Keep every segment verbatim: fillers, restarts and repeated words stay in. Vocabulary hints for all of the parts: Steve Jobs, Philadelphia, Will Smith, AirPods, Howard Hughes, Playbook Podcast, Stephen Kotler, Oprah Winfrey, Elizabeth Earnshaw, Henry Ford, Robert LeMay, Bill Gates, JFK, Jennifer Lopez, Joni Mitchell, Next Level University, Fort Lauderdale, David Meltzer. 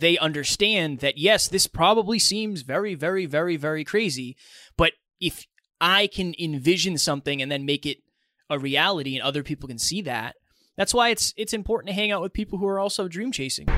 they understand that, yes, this probably seems very, very, very, very crazy, but if I can envision something and then make it a reality and other people can see that, that's why it's it's important to hang out with people who are also dream chasing.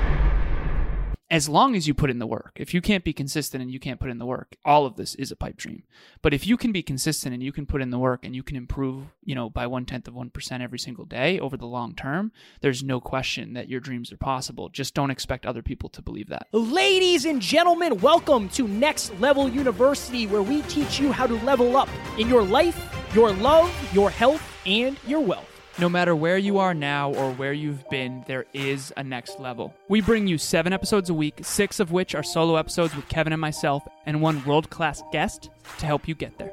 As long as you put in the work. If you can't be consistent and you can't put in the work, all of this is a pipe dream. But if you can be consistent and you can put in the work and you can improve, you know, by one-tenth of one percent every single day over the long term, there's no question that your dreams are possible. Just don't expect other people to believe that. Ladies and gentlemen, welcome to Next Level University, where we teach you how to level up in your life, your love, your health, and your wealth. No matter where you are now or where you've been, there is a next level. We bring you seven episodes a week, six of which are solo episodes with Kevin and myself, and one world-class guest to help you get there.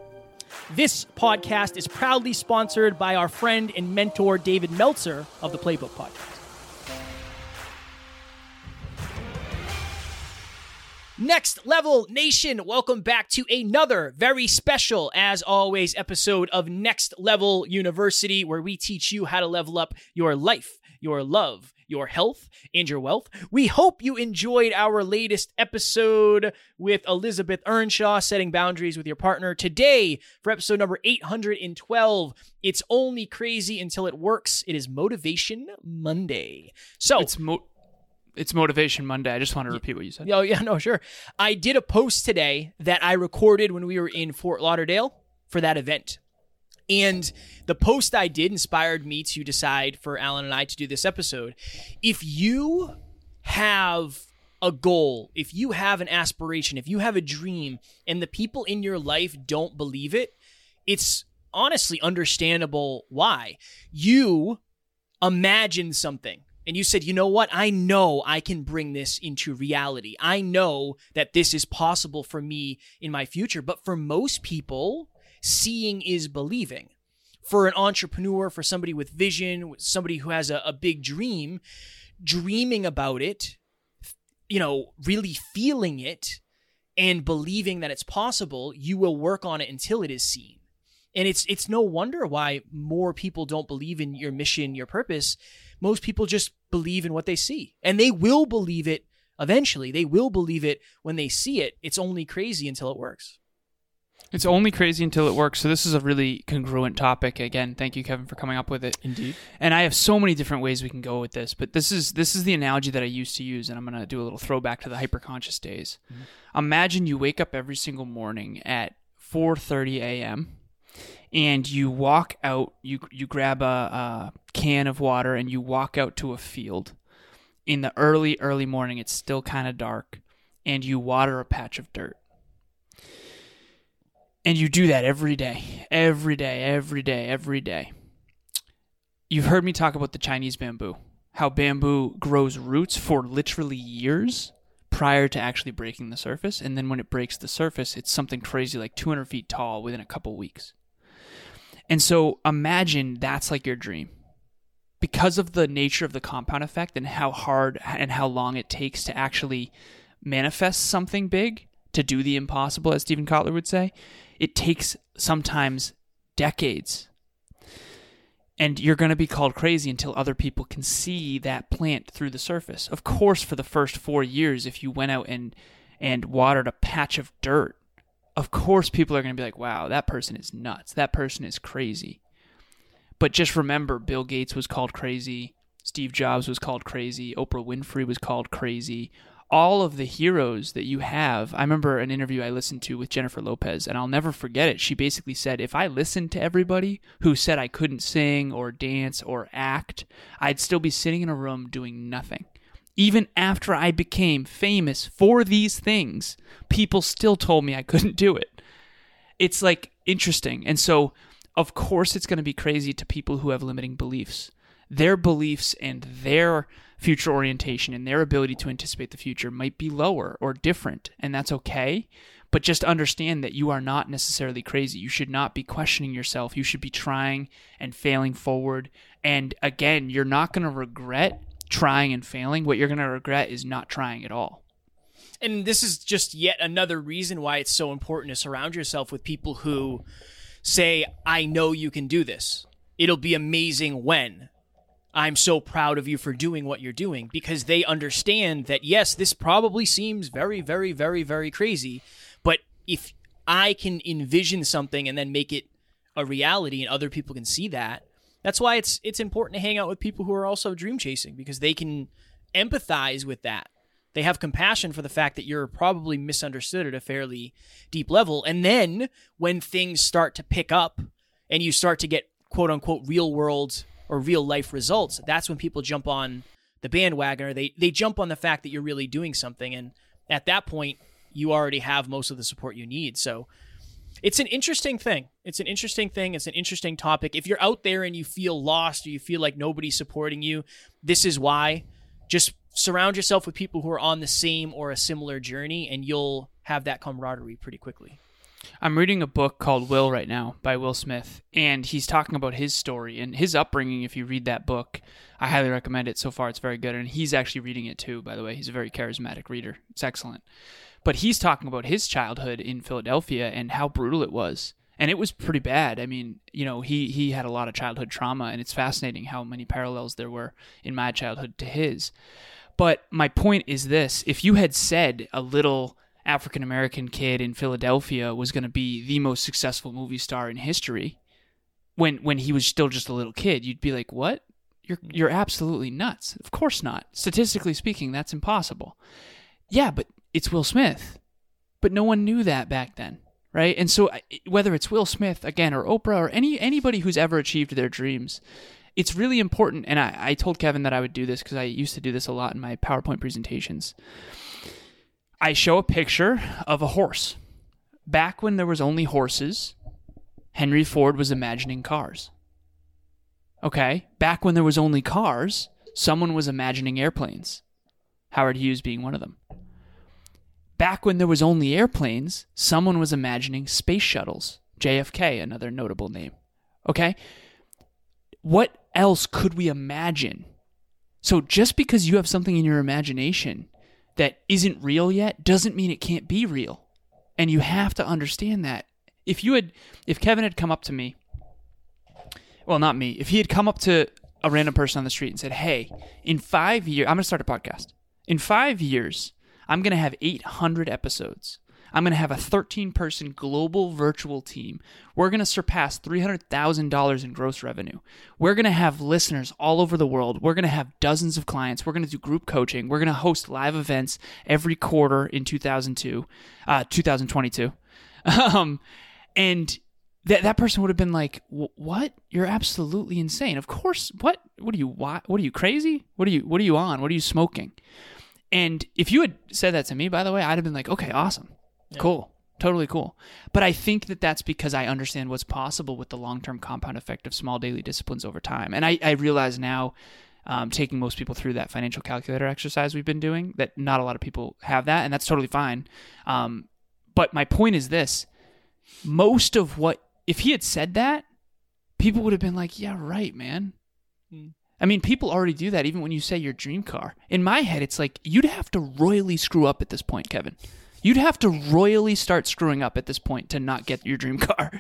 This podcast is proudly sponsored by our friend and mentor, David Meltzer of the Playbook Podcast. Next Level Nation, welcome back to another very special, as always, episode of Next Level University, where we teach you how to level up your life, your love, your health, and your wealth. We hope you enjoyed our latest episode with Elizabeth Earnshaw, setting boundaries with your partner. Today, for episode number eight hundred twelve, it's only crazy until it works. It is Motivation Monday. So it's mo- It's Motivation Monday. I just want to repeat what you said. Oh, yeah, no, sure. I did a post today that I recorded when we were in Fort Lauderdale for that event. And the post I did inspired me to decide for Alan and I to do this episode. If you have a goal, if you have an aspiration, if you have a dream, and the people in your life don't believe it, it's honestly understandable why. You imagine something. And you said, you know what? I know I can bring this into reality. I know that this is possible for me in my future. But for most people, seeing is believing. For an entrepreneur, for somebody with vision, somebody who has a, a big dream, dreaming about it, you know, really feeling it and believing that it's possible, you will work on it until it is seen. And it's it's no wonder why more people don't believe in your mission, your purpose. Most people just believe in what they see. And they will believe it eventually. They will believe it when they see it. It's only crazy until it works. It's only crazy until it works. So this is a really congruent topic. Again, thank you, Kevin, for coming up with it. Indeed. And I have so many different ways we can go with this, but this is this is the analogy that I used to use, and I'm going to do a little throwback to the hyperconscious days. Mm-hmm. Imagine you wake up every single morning at four thirty a.m., and you walk out, you you grab a, a can of water and you walk out to a field. In the early, early morning, it's still kind of dark, and you water a patch of dirt. And you do that every day, every day, every day, every day. You've heard me talk about the Chinese bamboo, how bamboo grows roots for literally years prior to actually breaking the surface. And then when it breaks the surface, it's something crazy like two hundred feet tall within a couple weeks. And so imagine that's like your dream. Because of the nature of the compound effect and how hard and how long it takes to actually manifest something big, to do the impossible, as Stephen Kotler would say, it takes sometimes decades. And you're going to be called crazy until other people can see that plant through the surface. Of course, for the first four years, if you went out and, and watered a patch of dirt, of course, people are going to be like, wow, that person is nuts. That person is crazy. But just remember, Bill Gates was called crazy. Steve Jobs was called crazy. Oprah Winfrey was called crazy. All of the heroes that you have. I remember an interview I listened to with Jennifer Lopez, and I'll never forget it. She basically said, if I listened to everybody who said I couldn't sing or dance or act, I'd still be sitting in a room doing nothing. Even after I became famous for these things, people still told me I couldn't do it. It's like interesting. And so, of course, it's going to be crazy to people who have limiting beliefs. Their beliefs and their future orientation and their ability to anticipate the future might be lower or different, and that's okay. But just understand that you are not necessarily crazy. You should not be questioning yourself. You should be trying and failing forward. And again, you're not going to regret trying and failing. What you're going to regret is not trying at all. And this is just yet another reason why it's so important to surround yourself with people who say, I know you can do this. It'll be amazing when. I'm so proud of you for doing what you're doing, because they understand that, yes, this probably seems very, very, very, very crazy, but if I can envision something and then make it a reality and other people can see that, that's why it's it's important to hang out with people who are also dream chasing, because they can empathize with that. They have compassion for the fact that you're probably misunderstood at a fairly deep level. And then when things start to pick up and you start to get quote unquote real world or real life results, that's when people jump on the bandwagon, or they, they jump on the fact that you're really doing something. And at that point, you already have most of the support you need. So it's an interesting thing. It's an interesting thing. It's an interesting topic. If you're out there and you feel lost or you feel like nobody's supporting you, this is why. Just surround yourself with people who are on the same or a similar journey, and you'll have that camaraderie pretty quickly. I'm reading a book called Will right now by Will Smith, and he's talking about his story and his upbringing. If you read that book, I highly recommend it. So far, it's very good. And he's actually reading it too, by the way. He's a very charismatic reader. It's excellent. But he's talking about his childhood in Philadelphia and how brutal it was. And it was pretty bad. I mean, you know, he, he had a lot of childhood trauma, and it's fascinating how many parallels there were in my childhood to his. But my point is this: if you had said a little African-American kid in Philadelphia was going to be the most successful movie star in history when when he was still just a little kid, you'd be like, what? You're you're absolutely nuts. Of course not. Statistically speaking, that's impossible. Yeah, but it's Will Smith. But no one knew that back then. Right? And so whether it's Will Smith, again, or Oprah, or any anybody who's ever achieved their dreams, it's really important. And I, I told Kevin that I would do this because I used to do this a lot in my PowerPoint presentations. I show a picture of a horse. Back when there was only horses, Henry Ford was imagining cars. Okay? Back when there was only cars, someone was imagining airplanes, Howard Hughes being one of them. Back when there was only airplanes, someone was imagining space shuttles. J F K, another notable name. Okay? What else could we imagine? So just because you have something in your imagination that isn't real yet doesn't mean it can't be real. And you have to understand that. If you had, if Kevin had come up to me, well, not me, if he had come up to a random person on the street and said, hey, in five years, I'm going to start a podcast. In five years... I'm going to have eight hundred episodes. I'm going to have a thirteen-person global virtual team. We're going to surpass three hundred thousand dollars in gross revenue. We're going to have listeners all over the world. We're going to have dozens of clients. We're going to do group coaching. We're going to host live events every quarter in two thousand two, uh, twenty twenty-two. Um, and that that person would have been like, "What? You're absolutely insane. Of course. What? What are you? What are you crazy? What are you? What are you on? What are you smoking?" And if you had said that to me, by the way, I'd have been like, okay, awesome, yeah. Cool, totally cool. But I think that that's because I understand what's possible with the long-term compound effect of small daily disciplines over time. And I, I realize now, um, taking most people through that financial calculator exercise we've been doing, that not a lot of people have that, and that's totally fine. Um, but my point is this. Most of what, if he had said that, people would have been like, yeah, right, man. Mm. I mean, people already do that even when you say your dream car. In my head, it's like, you'd have to royally screw up at this point, Kevin. You'd have to royally start screwing up at this point to not get your dream car.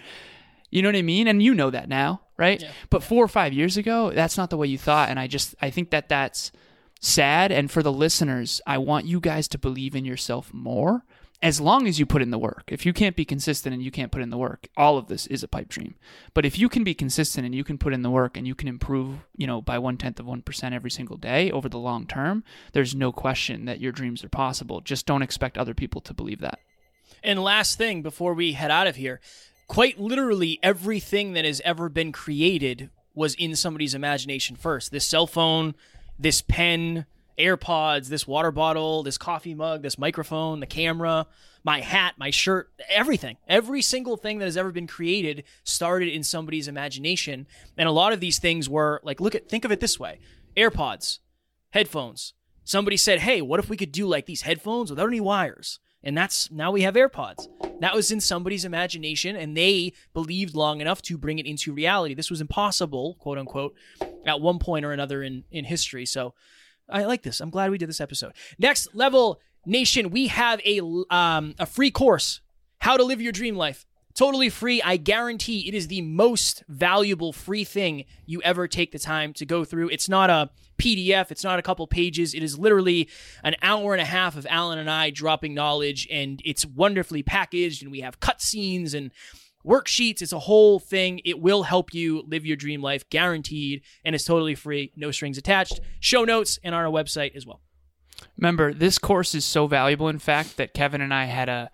You know what I mean? And you know that now, right? Yeah. But four or five years ago, that's not the way you thought. And I just, I think that that's sad. And for the listeners, I want you guys to believe in yourself more, as long as you put in the work. If you can't be consistent and you can't put in the work, all of this is a pipe dream. But if you can be consistent and you can put in the work and you can improve, you know, by one-tenth of one percent every single day over the long term, there's no question that your dreams are possible. Just don't expect other people to believe that. And last thing before we head out of here, quite literally everything that has ever been created was in somebody's imagination first. This cell phone, this pen, AirPods, this water bottle, this coffee mug, this microphone, the camera, my hat, my shirt, everything. Every single thing that has ever been created started in somebody's imagination. And a lot of these things were like, look at, think of it this way. AirPods, headphones. Somebody said, hey, what if we could do like these headphones without any wires? And that's, now we have AirPods. That was in somebody's imagination, and they believed long enough to bring it into reality. This was impossible, quote unquote, at one point or another in, in history. So I like this. I'm glad we did this episode. Next Level Nation, we have a um, a free course, How to Live Your Dream Life. Totally free. I guarantee it is the most valuable free thing you ever take the time to go through. It's not a P D F. It's not a couple pages. It is literally an hour and a half of Alan and I dropping knowledge, and it's wonderfully packaged, and we have cutscenes and worksheets. It's a whole thing. It will help you live your dream life, guaranteed, and it's totally free, no strings attached. Show notes and on our website as well. Remember, this course is so valuable, in fact, that Kevin and I had a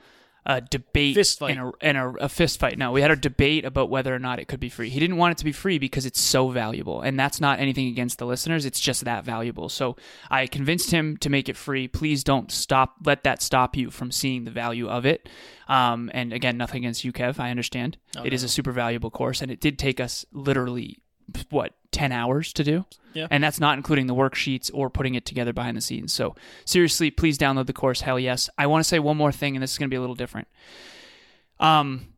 a debate fist fight. and, a, and a, a fist fight. No, we had a debate about whether or not it could be free. He didn't want it to be free because it's so valuable, and that's not anything against the listeners. It's just that valuable. So I convinced him to make it free. Please don't stop. Let that stop you from seeing the value of it. Um, and again, nothing against you, Kev. I understand. Okay. It is a super valuable course, and it did take us literally, what, ten hours to do? Yeah. And that's not including the worksheets or putting it together behind the scenes. So seriously, please download the course. Hell yes. I want to say one more thing, and this is going to be a little different. Um,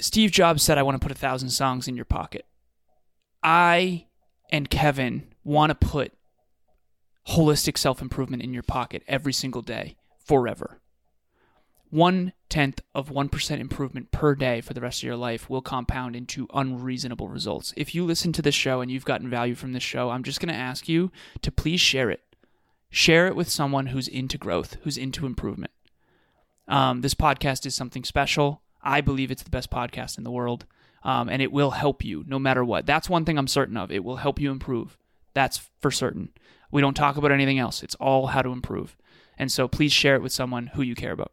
Steve Jobs said, I want to put a thousand songs in your pocket. I and Kevin want to put holistic self-improvement in your pocket every single day, forever. One-tenth of one percent improvement per day for the rest of your life will compound into unreasonable results. If you listen to this show and you've gotten value from this show, I'm just going to ask you to please share it. Share it with someone who's into growth, who's into improvement. Um, this podcast is something special. I believe it's the best podcast in the world, um, and it will help you no matter what. That's one thing I'm certain of. It will help you improve. That's for certain. We don't talk about anything else. It's all how to improve. And so please share it with someone who you care about.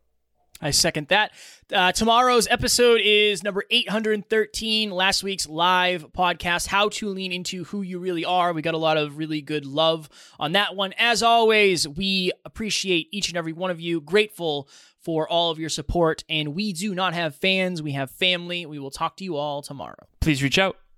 I second that. Uh, tomorrow's episode is number eight hundred thirteen, last week's live podcast, How to Lean Into Who You Really Are. We got a lot of really good love on that one. As always, we appreciate each and every one of you. Grateful for all of your support. And we do not have fans. We have family. We will talk to you all tomorrow. Please reach out.